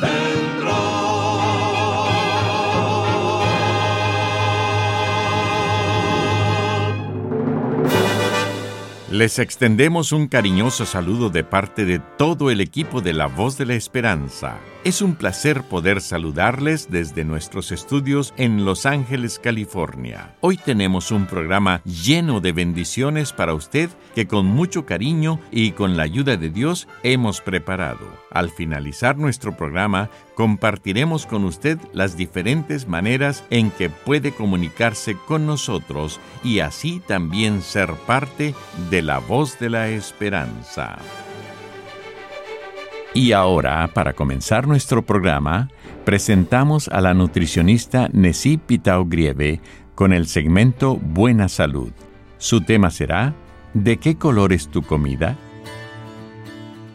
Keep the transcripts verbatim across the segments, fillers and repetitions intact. vendrá. Les extendemos un cariñoso saludo de parte de todo el equipo de La Voz de la Esperanza. Es un placer poder saludarles desde nuestros estudios en Los Ángeles, California. Hoy tenemos un programa lleno de bendiciones para usted que con mucho cariño y con la ayuda de Dios hemos preparado. Al finalizar nuestro programa, compartiremos con usted las diferentes maneras en que puede comunicarse con nosotros y así también ser parte de La Voz de la Esperanza. Y ahora, para comenzar nuestro programa, presentamos a la nutricionista Nesí Pitao Grieve con el segmento Buena Salud. Su tema será ¿de qué color es tu comida?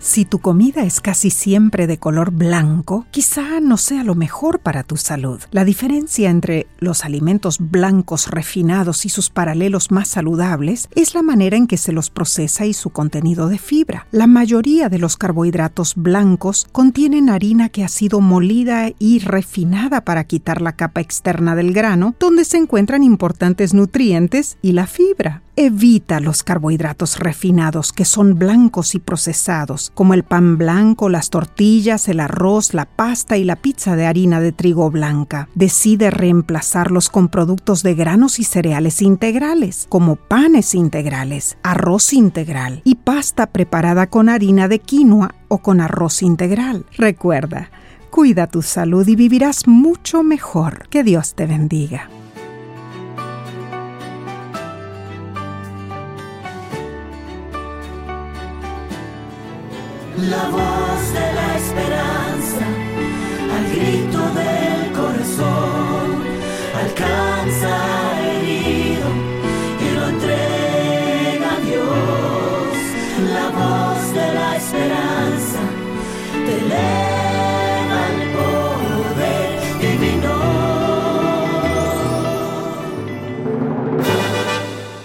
Si tu comida es casi siempre de color blanco, quizá no sea lo mejor para tu salud. La diferencia entre los alimentos blancos refinados y sus paralelos más saludables es la manera en que se los procesa y su contenido de fibra. La mayoría de los carbohidratos blancos contienen harina que ha sido molida y refinada para quitar la capa externa del grano, donde se encuentran importantes nutrientes y la fibra. Evita los carbohidratos refinados que son blancos y procesados, como el pan blanco, las tortillas, el arroz, la pasta y la pizza de harina de trigo blanca. Decide reemplazarlos con productos de granos y cereales integrales, como panes integrales, arroz integral y pasta preparada con harina de quinoa o con arroz integral. Recuerda, cuida tu salud y vivirás mucho mejor. Que Dios te bendiga. La voz de la esperanza, al grito del corazón, alcanza al herido y lo entrega a Dios. La voz de la esperanza, te eleva el poder divino.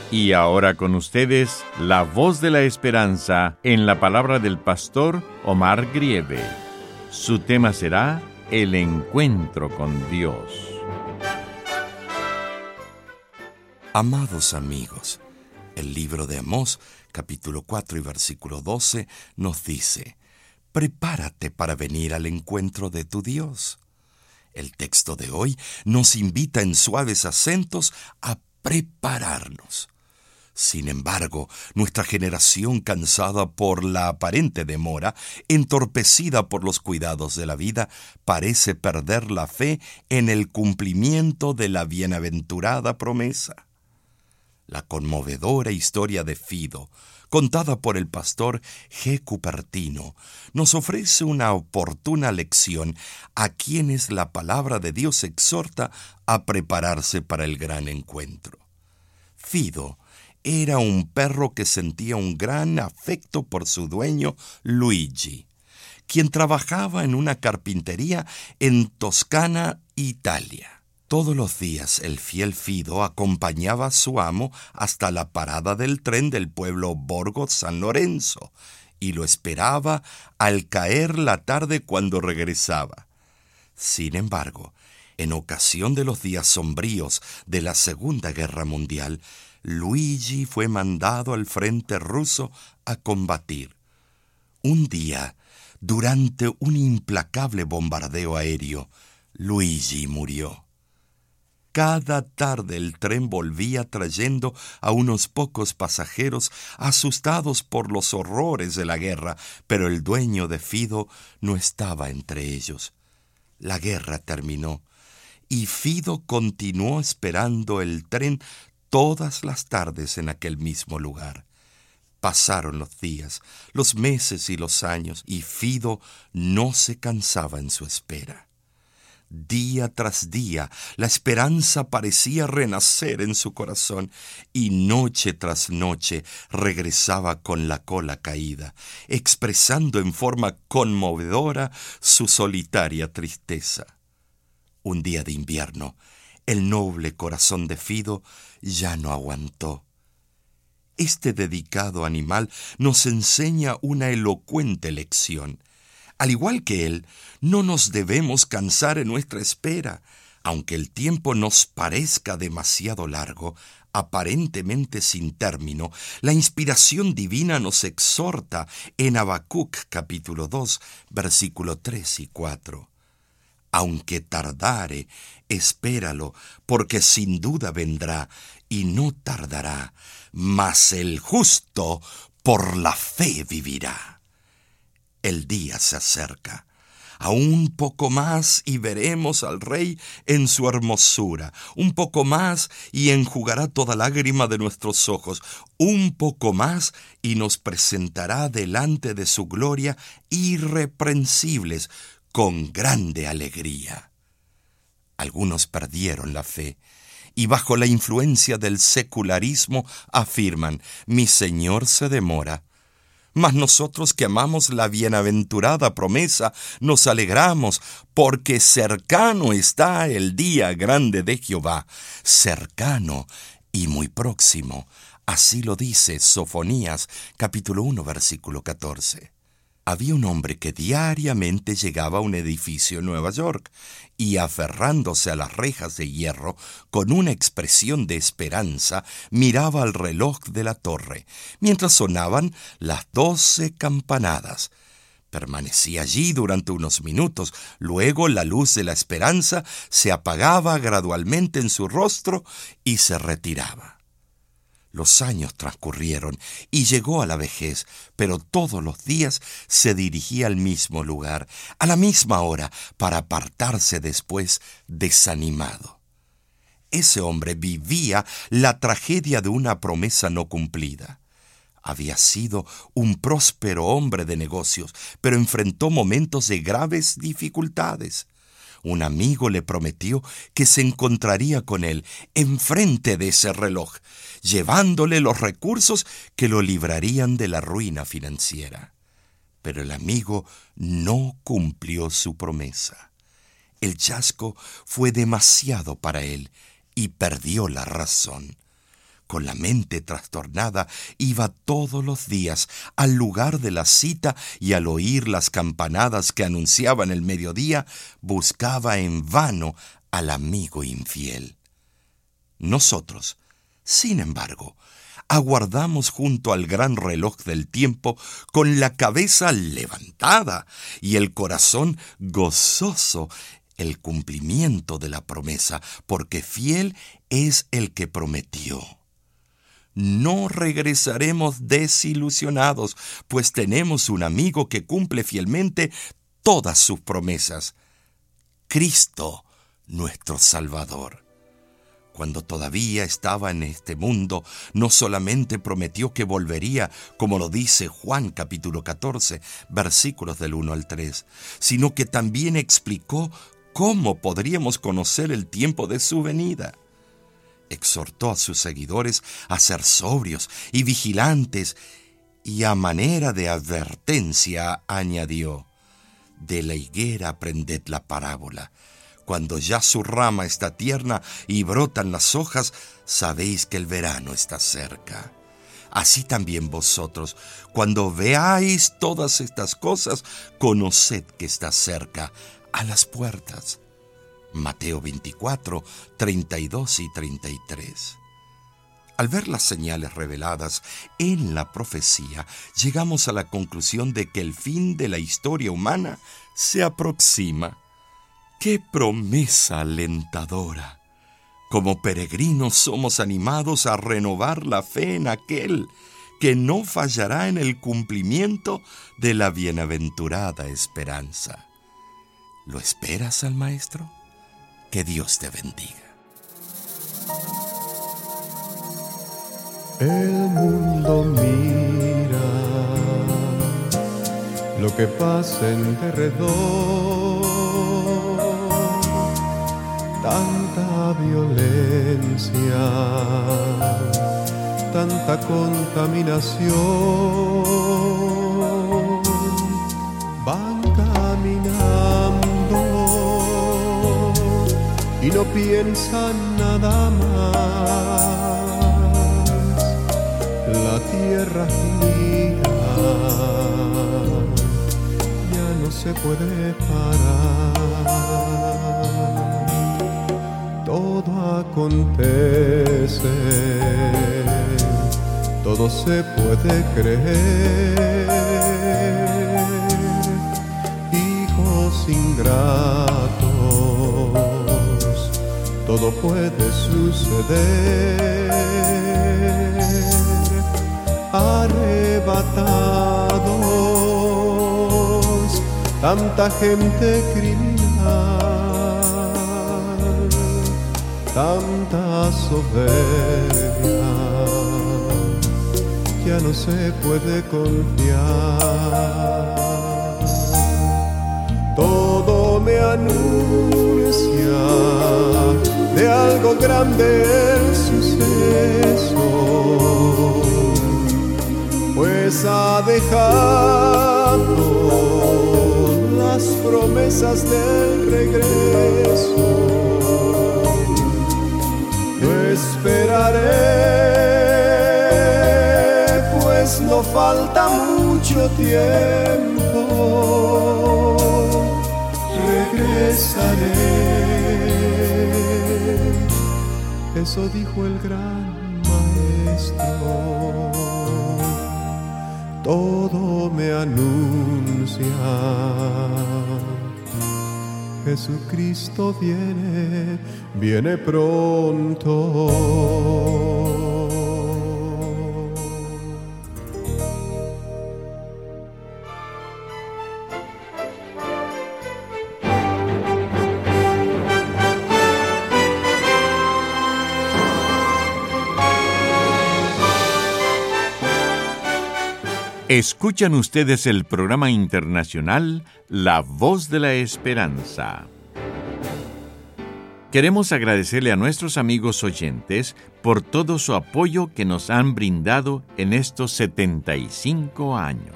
Y ahora con ustedes, La Voz de la Esperanza, en la palabra del pastor Omar Grieve. Su tema será El Encuentro con Dios. Amados amigos, el libro de Amós, capítulo cuatro y versículo doce, nos dice: prepárate para venir al encuentro de tu Dios. El texto de hoy nos invita en suaves acentos a prepararnos. Sin embargo, nuestra generación, cansada por la aparente demora, entorpecida por los cuidados de la vida, parece perder la fe en el cumplimiento de la bienaventurada promesa. La conmovedora historia de Fido, contada por el pastor G. Cupertino, nos ofrece una oportuna lección a quienes la palabra de Dios exhorta a prepararse para el gran encuentro. Fido era un perro que sentía un gran afecto por su dueño, Luigi, quien trabajaba en una carpintería en Toscana, Italia. Todos los días el fiel Fido acompañaba a su amo hasta la parada del tren del pueblo Borgo San Lorenzo y lo esperaba al caer la tarde cuando regresaba. Sin embargo, en ocasión de los días sombríos de la Segunda Guerra Mundial, Luigi fue mandado al frente ruso a combatir. Un día, durante un implacable bombardeo aéreo, Luigi murió. Cada tarde el tren volvía trayendo a unos pocos pasajeros asustados por los horrores de la guerra, pero el dueño de Fido no estaba entre ellos. La guerra terminó y Fido continuó esperando el tren todas las tardes en aquel mismo lugar. Pasaron los días, los meses y los años, y Fido no se cansaba en su espera. Día tras día, la esperanza parecía renacer en su corazón y noche tras noche regresaba con la cola caída, expresando en forma conmovedora su solitaria tristeza. Un día de invierno, el noble corazón de Fido ya no aguantó. Este dedicado animal nos enseña una elocuente lección. Al igual que él, no nos debemos cansar en nuestra espera. Aunque el tiempo nos parezca demasiado largo, aparentemente sin término, la inspiración divina nos exhorta en Habacuc capítulo dos, versículo tres y cuatro. Aunque tardare, espéralo, porque sin duda vendrá y no tardará, mas el justo por la fe vivirá. El día se acerca. Aún poco más y veremos al Rey en su hermosura. Un poco más y enjugará toda lágrima de nuestros ojos. Un poco más y nos presentará delante de su gloria irreprensibles, con grande alegría. Algunos perdieron la fe y bajo la influencia del secularismo afirman: mi Señor se demora. Mas nosotros que amamos la bienaventurada promesa, nos alegramos, porque cercano está el día grande de Jehová, cercano y muy próximo. Así lo dice Sofonías, capítulo uno, versículo catorce. Había un hombre que diariamente llegaba a un edificio en Nueva York y, aferrándose a las rejas de hierro, con una expresión de esperanza, miraba al reloj de la torre, mientras sonaban las doce campanadas. Permanecía allí durante unos minutos, luego la luz de la esperanza se apagaba gradualmente en su rostro y se retiraba. Los años transcurrieron y llegó a la vejez, pero todos los días se dirigía al mismo lugar, a la misma hora, para apartarse después desanimado. Ese hombre vivía la tragedia de una promesa no cumplida. Había sido un próspero hombre de negocios, pero enfrentó momentos de graves dificultades. Un amigo le prometió que se encontraría con él enfrente de ese reloj, llevándole los recursos que lo librarían de la ruina financiera. Pero el amigo no cumplió su promesa. El chasco fue demasiado para él y perdió la razón. Con la mente trastornada iba todos los días al lugar de la cita y al oír las campanadas que anunciaban el mediodía, buscaba en vano al amigo infiel. Nosotros, sin embargo, aguardamos junto al gran reloj del tiempo con la cabeza levantada y el corazón gozoso el cumplimiento de la promesa, porque fiel es el que prometió. No regresaremos desilusionados, pues tenemos un amigo que cumple fielmente todas sus promesas: Cristo, nuestro Salvador. Cuando todavía estaba en este mundo, no solamente prometió que volvería, como lo dice Juan capítulo catorce, versículos del uno al tres, sino que también explicó cómo podríamos conocer el tiempo de su venida. Exhortó a sus seguidores a ser sobrios y vigilantes, y a manera de advertencia añadió: de la higuera aprended la parábola. Cuando ya su rama está tierna y brotan las hojas, sabéis que el verano está cerca. Así también vosotros, cuando veáis todas estas cosas, conoced que está cerca, a las puertas. Mateo veinticuatro, treinta y dos y treinta y tres. Al ver las señales reveladas en la profecía, llegamos a la conclusión de que el fin de la historia humana se aproxima. ¡Qué promesa alentadora! Como peregrinos somos animados a renovar la fe en aquel que no fallará en el cumplimiento de la bienaventurada esperanza. ¿Lo esperas al Maestro? Que Dios te bendiga. El mundo mira lo que pasa en derredor. tanta violencia, tanta contaminación. Van caminando y no piensan nada más. La tierra gira, ya no se puede parar. Todo acontece, todo se puede creer. Hijos ingratos, todo puede suceder. Arrebatados, tanta gente criminal, tanta soberbia, ya no se puede confiar. Todo me anuncia de algo grande el suceso, pues ha dejado las promesas del regreso. Esperaré, pues no falta mucho tiempo. Regresaré, eso dijo el gran maestro. Todo me anuncia, Jesucristo viene, viene pronto. Escuchan ustedes el programa internacional La Voz de la Esperanza. Queremos agradecerle a nuestros amigos oyentes por todo su apoyo que nos han brindado en estos setenta y cinco años.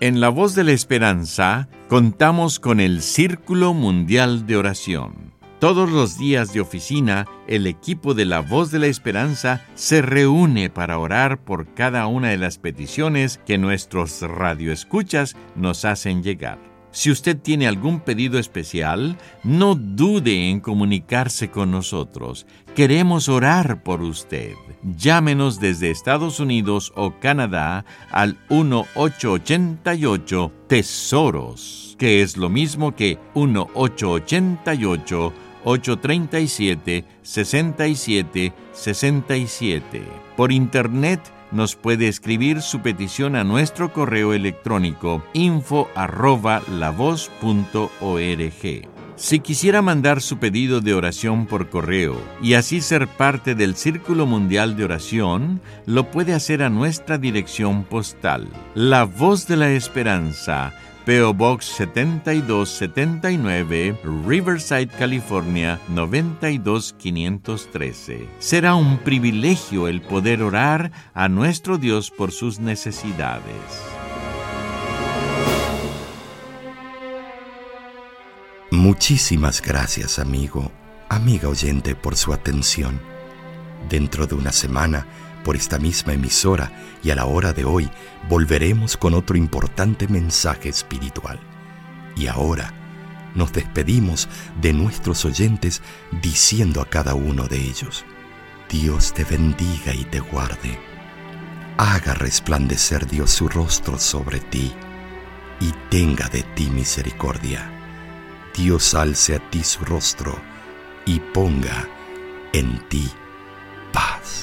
En La Voz de la Esperanza contamos con el Círculo Mundial de Oración. Todos los días de oficina, el equipo de La Voz de la Esperanza se reúne para orar por cada una de las peticiones que nuestros radioescuchas nos hacen llegar. Si usted tiene algún pedido especial, no dude en comunicarse con nosotros. Queremos orar por usted. Llámenos desde Estados Unidos o Canadá al uno ocho ocho ocho TESOROS, que es lo mismo que uno ocho ocho ocho TESOROS. ocho tres siete, seis siete, seis siete. Por internet nos puede escribir su petición a nuestro correo electrónico info arroba lavoz punto org. Si quisiera mandar su pedido de oración por correo y así ser parte del Círculo Mundial de Oración, lo puede hacer a nuestra dirección postal. La Voz de la Esperanza, P O Box setenta y dos setenta y nueve, Riverside, California, noventa y dos mil quinientos trece. Será un privilegio el poder orar a nuestro Dios por sus necesidades. Muchísimas gracias, amigo, amiga oyente, por su atención. Dentro de una semana, por esta misma emisora y a la hora de hoy, volveremos con otro importante mensaje espiritual. Y ahora nos despedimos de nuestros oyentes diciendo a cada uno de ellos: Dios te bendiga y te guarde. Haga resplandecer Dios su rostro sobre ti y tenga de ti misericordia. Dios alce a ti su rostro y ponga en ti paz.